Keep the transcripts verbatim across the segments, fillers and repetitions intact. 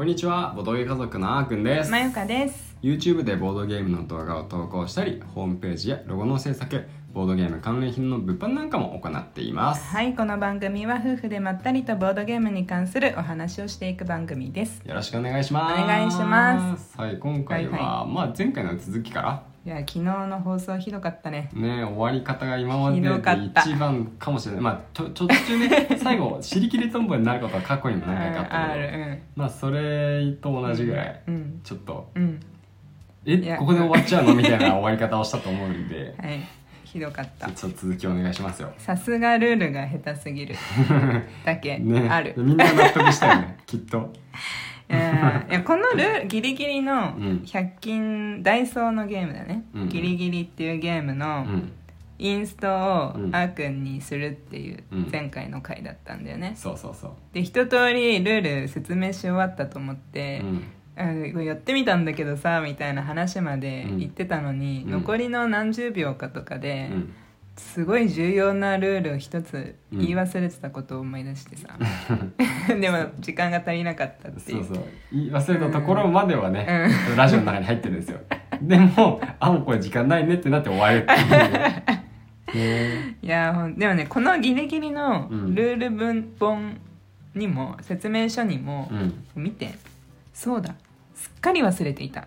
こんにちは、ボドゲ家族のあーくんです。まゆかです。 YouTube でボードゲームの動画を投稿したり、ホームページやロゴの制作、ボードゲーム関連品の物販なんかも行っています。はい、この番組は夫婦でまったりとボードゲームに関するお話をしていく番組です。よろしくお願いします。お願いします。はい、今回は、はいはい、まあ、前回の続きから。いや、昨日の放送ひどかったね。ねえ、終わり方が今までで一番かもしれない。まあちょちょっと中ね最後尻切れとんぼになることは過去にも何回かあったけど、うんうん、まあそれと同じぐらい、うん、ちょっと、うん、えここで終わっちゃうのみたいな終わり方をしたと思うんで、はい、ひどかった。ちょっと続きお願いしますよ。さすがルールが下手すぎるだけある、ね、みんな納得したよねきっと。いやいや、このルールギリギリのひゃく均ダイソーのゲームだね、うん、ギリギリっていうゲームのインストをあーくんにするっていう前回の回だったんだよね、うん、そうそうそう。で一通りルール説明し終わったと思って、うん、あやってみたんだけどさみたいな話まで言ってたのに、うん、残りの何十秒かとかで、うん、すごい重要なルールを一つ言い忘れてたことを思い出してさ、うん、でも時間が足りなかったっていう。そうそう、言い忘れたところまではね、うん、ラジオの中に入ってるんですよでもあもうこれ時間ないねってなって終わるっていういやでもね、このギリギリのルール文本にも説明書にも、うん、見て、そうだ、すっかり忘れていた。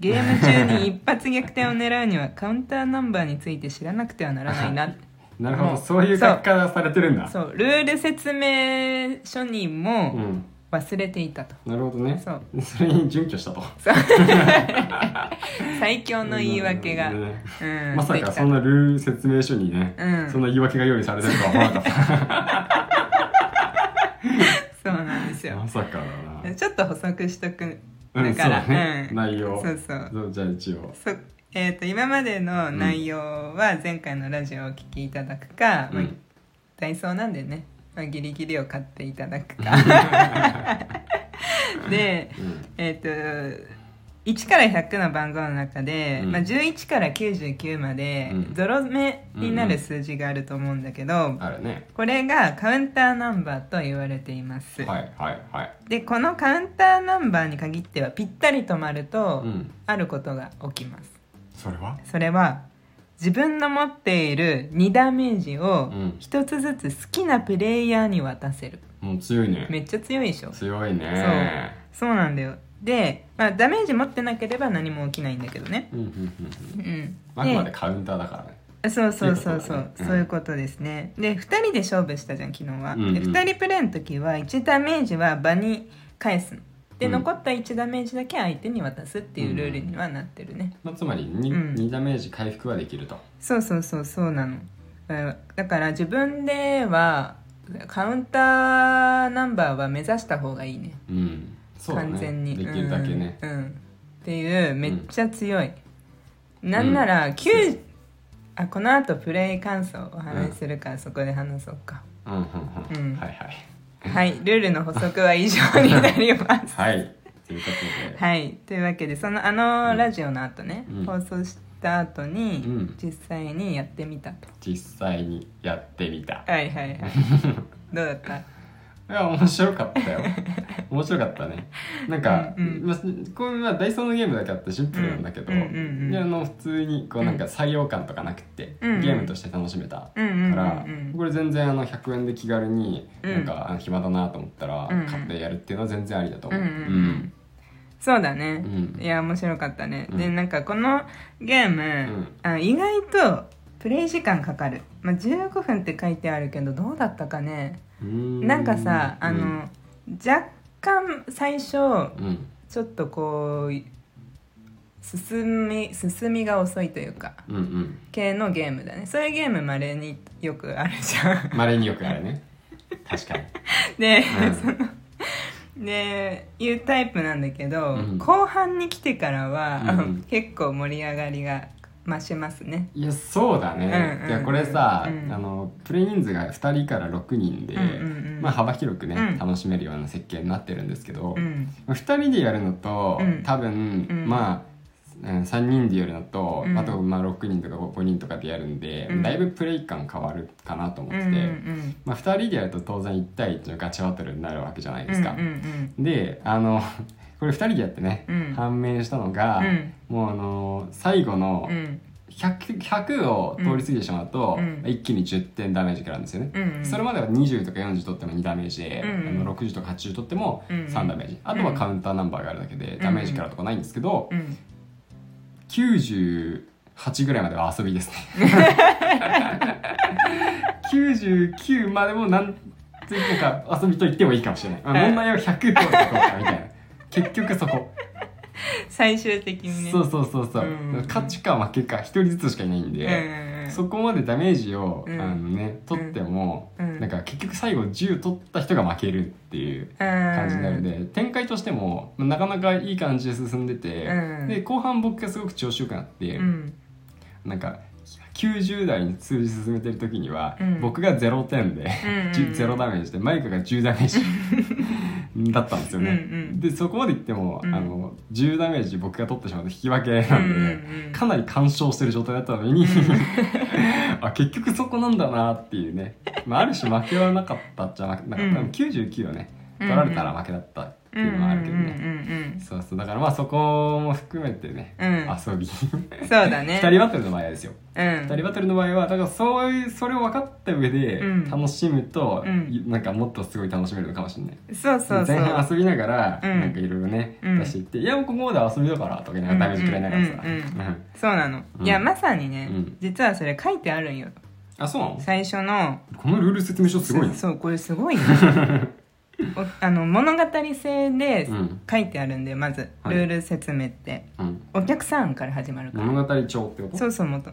ゲーム中に一発逆転を狙うにはカウンターナンバーについて知らなくてはならないななるほど、そういう書き方されてるんだ。そう、ルール説明書にも忘れていたと、うん、なるほどね。 そう、それに準拠したと最強の言い訳が、ね、うん、まさかそんなルール説明書にね、うん、そんな言い訳が用意されてるとは思わなかったそうなんですよ。まさかだな。ちょっと補足しとくだから、うん、そうね、うん、内容、そうそう、じゃあ一応そ、えー、と今までの内容は前回のラジオをお聞きいただくか、うん、まあ、ダイソーなんでね、まあ、ギリギリを買っていただくかで、うん、えー、といちからひゃくの番号の中で、うん、まあ、じゅういちからきゅうじゅうきゅうまでゾロ目になる数字があると思うんだけど、うんうん、あるね。これがカウンターナンバーと言われています、はいはいはい、でこのカウンターナンバーに限ってはぴったり止まると、うん、あることが起きます。それはそれは自分の持っているにダメージをひとつずつ好きなプレイヤーに渡せる、うん、もう強いね。めっちゃ強いでしょ。強いね。そう、そうなんだよ。で、まあ、ダメージ持ってなければ何も起きないんだけどね、うんうんうんうん、あくまでカウンターだからね。そうそうそうそう、そういうことですね。でふたりで勝負したじゃん昨日は、うんうん、でふたりプレイの時はいちダメージは場に返すで、うん、残ったいちダメージだけ相手に渡すっていうルールにはなってるね、うん、まあ、つまり 2,、うん、にダメージ回復はできると。そうそうそうそうなの。だから自分ではカウンターナンバーは目指した方がいいね、うん、そうね、完全にできるだけね、うんうん、っていうめっちゃ強い、うん、なんなら、うん、きゅう、あ、この後プレイ感想お話しするから、うん、そこで話そうか、うんうんうんうん、はいはいはい、ルールの補足は以上になりますはいということで、はい、というわけでそのあのラジオの後ね、うん、放送した後に、うん、実際にやってみたと。実際にやってみた、はいはいはいどうだった？いや、面白かったよ面白かったね。なんか、うんうん、まあ、これはダイソーのゲームだけあってシンプルなんだけど、うんうんうん、であの普通にこうなんか採用感とかなくて、うんうん、ゲームとして楽しめたから、うんうんうんうん、これ全然あのひゃくえんで気軽になんか、うん、暇だなと思ったら買ってやるっていうのは全然ありだと思う、うんうんうん、そうだね、うん、いや面白かったね、うん、でなんかこのゲーム、うん、あ、意外とプレイ時間かかる、まあ、じゅうごふんって書いてあるけどどうだったかね。なんかさ、あの、うん、若干最初、うん、ちょっとこう進み、進みが遅いというか、うんうん、系のゲームだね。そういうゲーム稀によくあるじゃん稀によくあるね確かにで、うん、そのでいうタイプなんだけど、うん、後半に来てからは、うん、結構盛り上がりが増しますね。いやそうだね、うんうんうん、いやこれさ、うん、あのプレイ人数がふたりからろくにんで、うんうんうん、まあ、幅広くね、うん、楽しめるような設計になってるんですけど、うん、ふたりでやるのと、うん、多分、うん、まあうん、さんにんでやるのと、うん、あとまあろくにんとかごにんとかでやるんで、うん、だいぶプレイ感変わるかなと思ってて、うんうんうんまあ、ふたりでやると当然いち対いちのガチバトルになるわけじゃないですか、うんうんうん、であのこれふたりでやってね、うん、判明したのが、うん、もうあの最後のひゃく、ひゃくを通り過ぎてしまうと、うん、一気にじゅってんダメージ食らうんですよね、うんうん、それまではにじゅうとかよんじゅう取ってもにダメージで、うんうん、ろくじゅうとかはちじゅう取ってもさんダメージ、うん、あとはカウンターナンバーがあるだけでダメージ食らうとかないんですけど、うんうんうんきゅうじゅうはちぐらいまでは遊びですねきゅうじゅうきゅうまでもなんていうか遊びと言ってもいいかもしれない、まあ、問題をひゃく通るとこうかみたいな結局そこ最終的にねそうそうそうそう、うん、勝ちか負けかひとりずつしかいないんで、うん、そこまでダメージを、うんあのね、取っても、うん、なんか結局最後じゅう取った人が負けるっていう感じになるので、うん、展開としてもなかなかいい感じで進んでて、うん、で後半僕がすごく調子よくなって、うん、なんかきゅうじゅう代に数字進めてる時には、うん、僕がぜろてんで、うんうん、ゼロダメージでマイカがじゅうダメージだったんですよね、うんうん、でそこまでいっても、うん、あのじゅうダメージ僕が取ってしまうと引き分けなんで、うんうん、かなり干渉してる状態だったのに、うん、あ結局そこなんだなっていうね、まあ、ある種負けはなかったじゃなくて、うん、きゅうじゅうきゅうをね取られたら負けだったっていうのもあるけどねそうそうだからまあそこも含めてね、うん、遊びそうだねふたりバトルの場合はですよ、うん、ふたりバトルの場合はだからそういうそれを分かった上で楽しむと、うん、なんかもっとすごい楽しめるのかもしれない、うん、そうそうそう前半遊びながらなんかいろいろね、うん、出していっていやもうここまで遊びだからとかねダメージくらいながらさそうなの、うん、いやまさにね、うん、実はそれ書いてあるんよあそうなの最初のこのルール説明書すごいねそうこれすごいねあの物語性で書いてあるんで、うん、まずルール説明って、はいうん、お客さんから始まるから物語帳ってことそうそう物語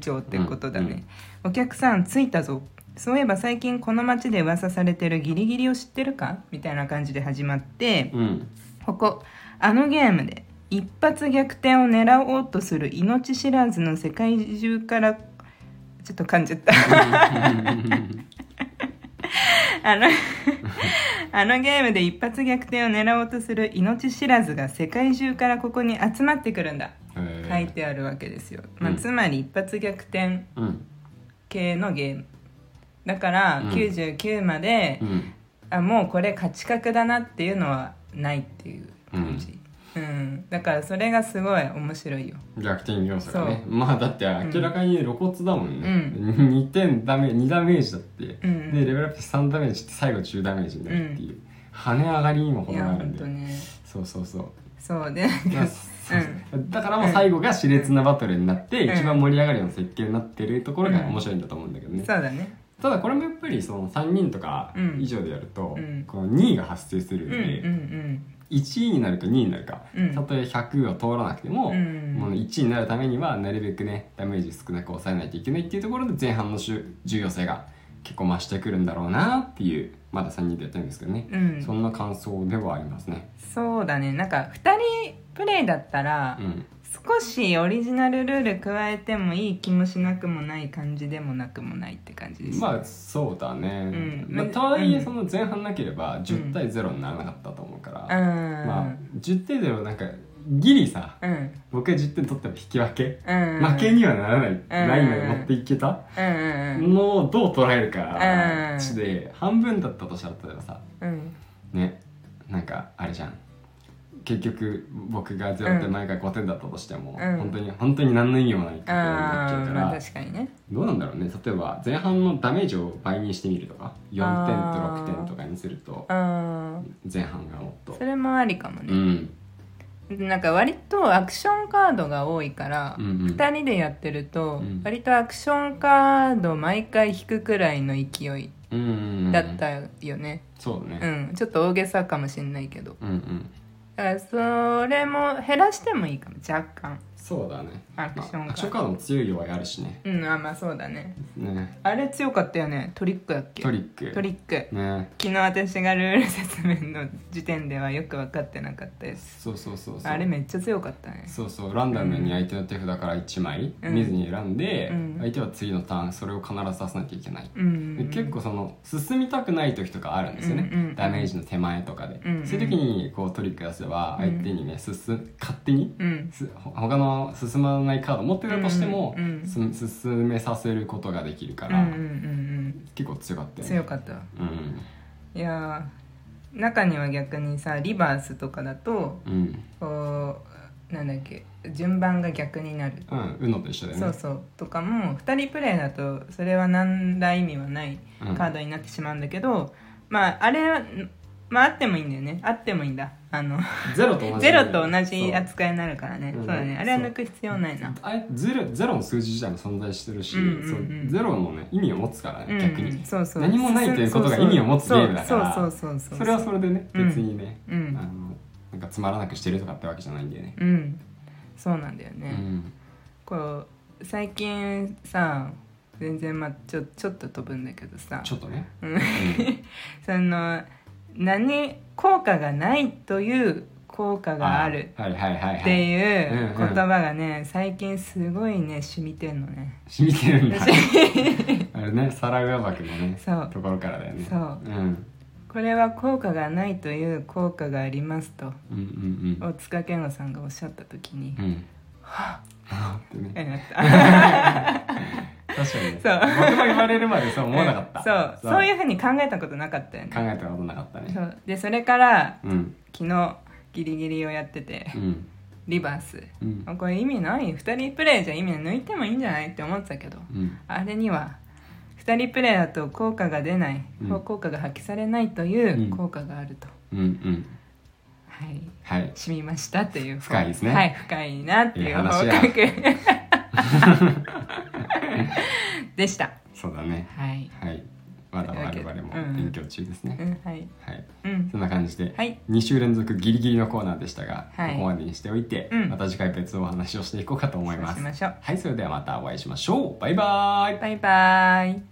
帳ってことだね、うんうん、お客さん着いたぞそういえば最近この街で噂されてるギリギリを知ってるかみたいな感じで始まって、うん、ここあのゲームで一発逆転を狙おうとする命知らずの世界中からちょっと噛んじゃったあのあのゲームで一発逆転を狙おうとする命知らずが世界中からここに集まってくるんだ書いてあるわけですよ、まあうん、つまり一発逆転系のゲームだからきゅうじゅうきゅうまで、うん、あもうこれ勝ち確だなっていうのはないっていう感じ、うんうん、だからそれがすごい面白いよ逆転要素がねまあだって明らかに露骨だもんね、うん、にてんダメにダメージだって、うん、でレベルアップさんダメージって最後じゅうダメージになるっていう、うん、跳ね上がりにも程があるんで、ね、そうそうそうそうでだからもう最後が熾烈なバトルになって、うん、一番盛り上がるような設計になってるところが面白いんだと思うんだけどね、うん、そうだねただこれもやっぱりそのさんにんとか以上でやると、うん、このにいが発生するんで、うんうんうんいちいになるかにいになるか、うん、たとえひゃくを通らなくても、うん、もういちいになるためにはなるべくねダメージ少なく抑えないといけないっていうところで前半の重要性が結構増してくるんだろうなっていうまださんにんでやってるんですけどね、うん、そんな感想ではありますねそうだねなんかふたりプレイだったら、うん、少しオリジナルルール加えてもいい気もしなくもない感じでもなくもないって感じですまあそうだね、うんまあ、とはいえその前半なければじゅう対ゼロにならなかったと思うから、うんまあ、じゅう対ゼロなんかギリさ、うん、僕がじゅってん取っても引き分け、うん、負けにはならない、うん、ラインまで持っていけた、うん、のをどう捉えるかで、うん、半分だったとしたら例えばさ、うん、ねなんかあれじゃん結局僕がぜろてん毎回ごてんだったとしても、うん、本当に本当に何の意味もないってなっちゃうから、まあ、確かにねどうなんだろうね例えば前半のダメージを倍にしてみるとかよんてんとろくてんとかにすると前半がもっとそれもありかもね、うん、なんか割とアクションカードが多いから、うんうん、ふたりでやってると割とアクションカード毎回引くくらいの勢いだったよね、うん、そうね、うん、ちょっと大げさかもしれないけど、うんうんだからそれも減らしてもいいかも若干そうだね。アクションカード、アクションカードも強い弱いあるしね。うん、あ、まあそうだ ね, ねあれ強かったよね。トリックだっけ。トリックトリック、ね、昨日私がルール説明の時点ではよく分かってなかったです。そうそうそうそう、あれめっちゃ強かったね。そうそう、ランダムに相手の手札からいちまい見ずに選んで、うん、相手は次のターンそれを必ず出さなきゃいけない、うんうんうん、で結構その進みたくない時とかあるんですよね、うんうんうん、ダメージの手前とかで、うんうん、そういう時にこうトリック出せば相手にね、うん、進勝手に、うん、他の進まないカード持ってたとしても、うんうん、進めさせることができるから、うんうんうん、結構強かったよね。強かった、うん、いや中には逆にさリバースとかだと、うん、こうなんだっけ順番が逆になる、うん、うのと一緒だよね。そうそうとかもふたりプレイだとそれは何ら意味はないカードになってしまうんだけど、うん、まああれはまああってもいいんだよね。あってもいいんだ。あのゼロと同じゼロと同じ扱いになるからね。そうだね。あれは抜く必要ないな。あれゼロゼロの数字自体も存在してるし、うんうんうん、そうゼロもね意味を持つからね、うん、逆に。そうそう何もないということが意味を持つゲームだから。そうそうそうそう。それはそれでね別にね、うんうん、あのなんかつまらなくしてるとかってわけじゃないんだよね。うん、そうなんだよね。うん、こう最近さ。全然まあちょちょっと飛ぶんだけどさ。ちょっとね。その何効果がないという効果があるっていう言葉がね最近すごいね染みてんのね。染みてるんだあれね皿上ばきのねところからだよね。そう、うん、これは効果がないという効果がありますと、うんうんうん、大塚健吾さんがおっしゃった時に、うん、はぁってねなった確かに、ね、そう僕も言われるまでそう思わなかったそうそう、そういうふうに考えたことなかったよね。考えたことなかったね。 そうでそれから、うん、昨日ギリギリをやってて、うん、リバース、うん、これ意味ないふたりプレイじゃ意味ない抜いてもいいんじゃないって思ってたけど、うん、あれにはふたりプレイだと効果が出ない、うん、効果が発揮されないという効果があると、うんうんうんはい、はい、染みましたという深いですね。はい深いなっていう報告でした。そうだね。はい。はい。まだ我々も勉強中ですね。うんうん、はい。はい、うん。そんな感じで、はい、に週連続ギリギリのコーナーでしたが、はい、ここまでにしておいて、うん、また次回別のお話をしていこうかと思います。そうしましょう。はい、それではまたお会いしましょう。バイバーイ。バイバーイ。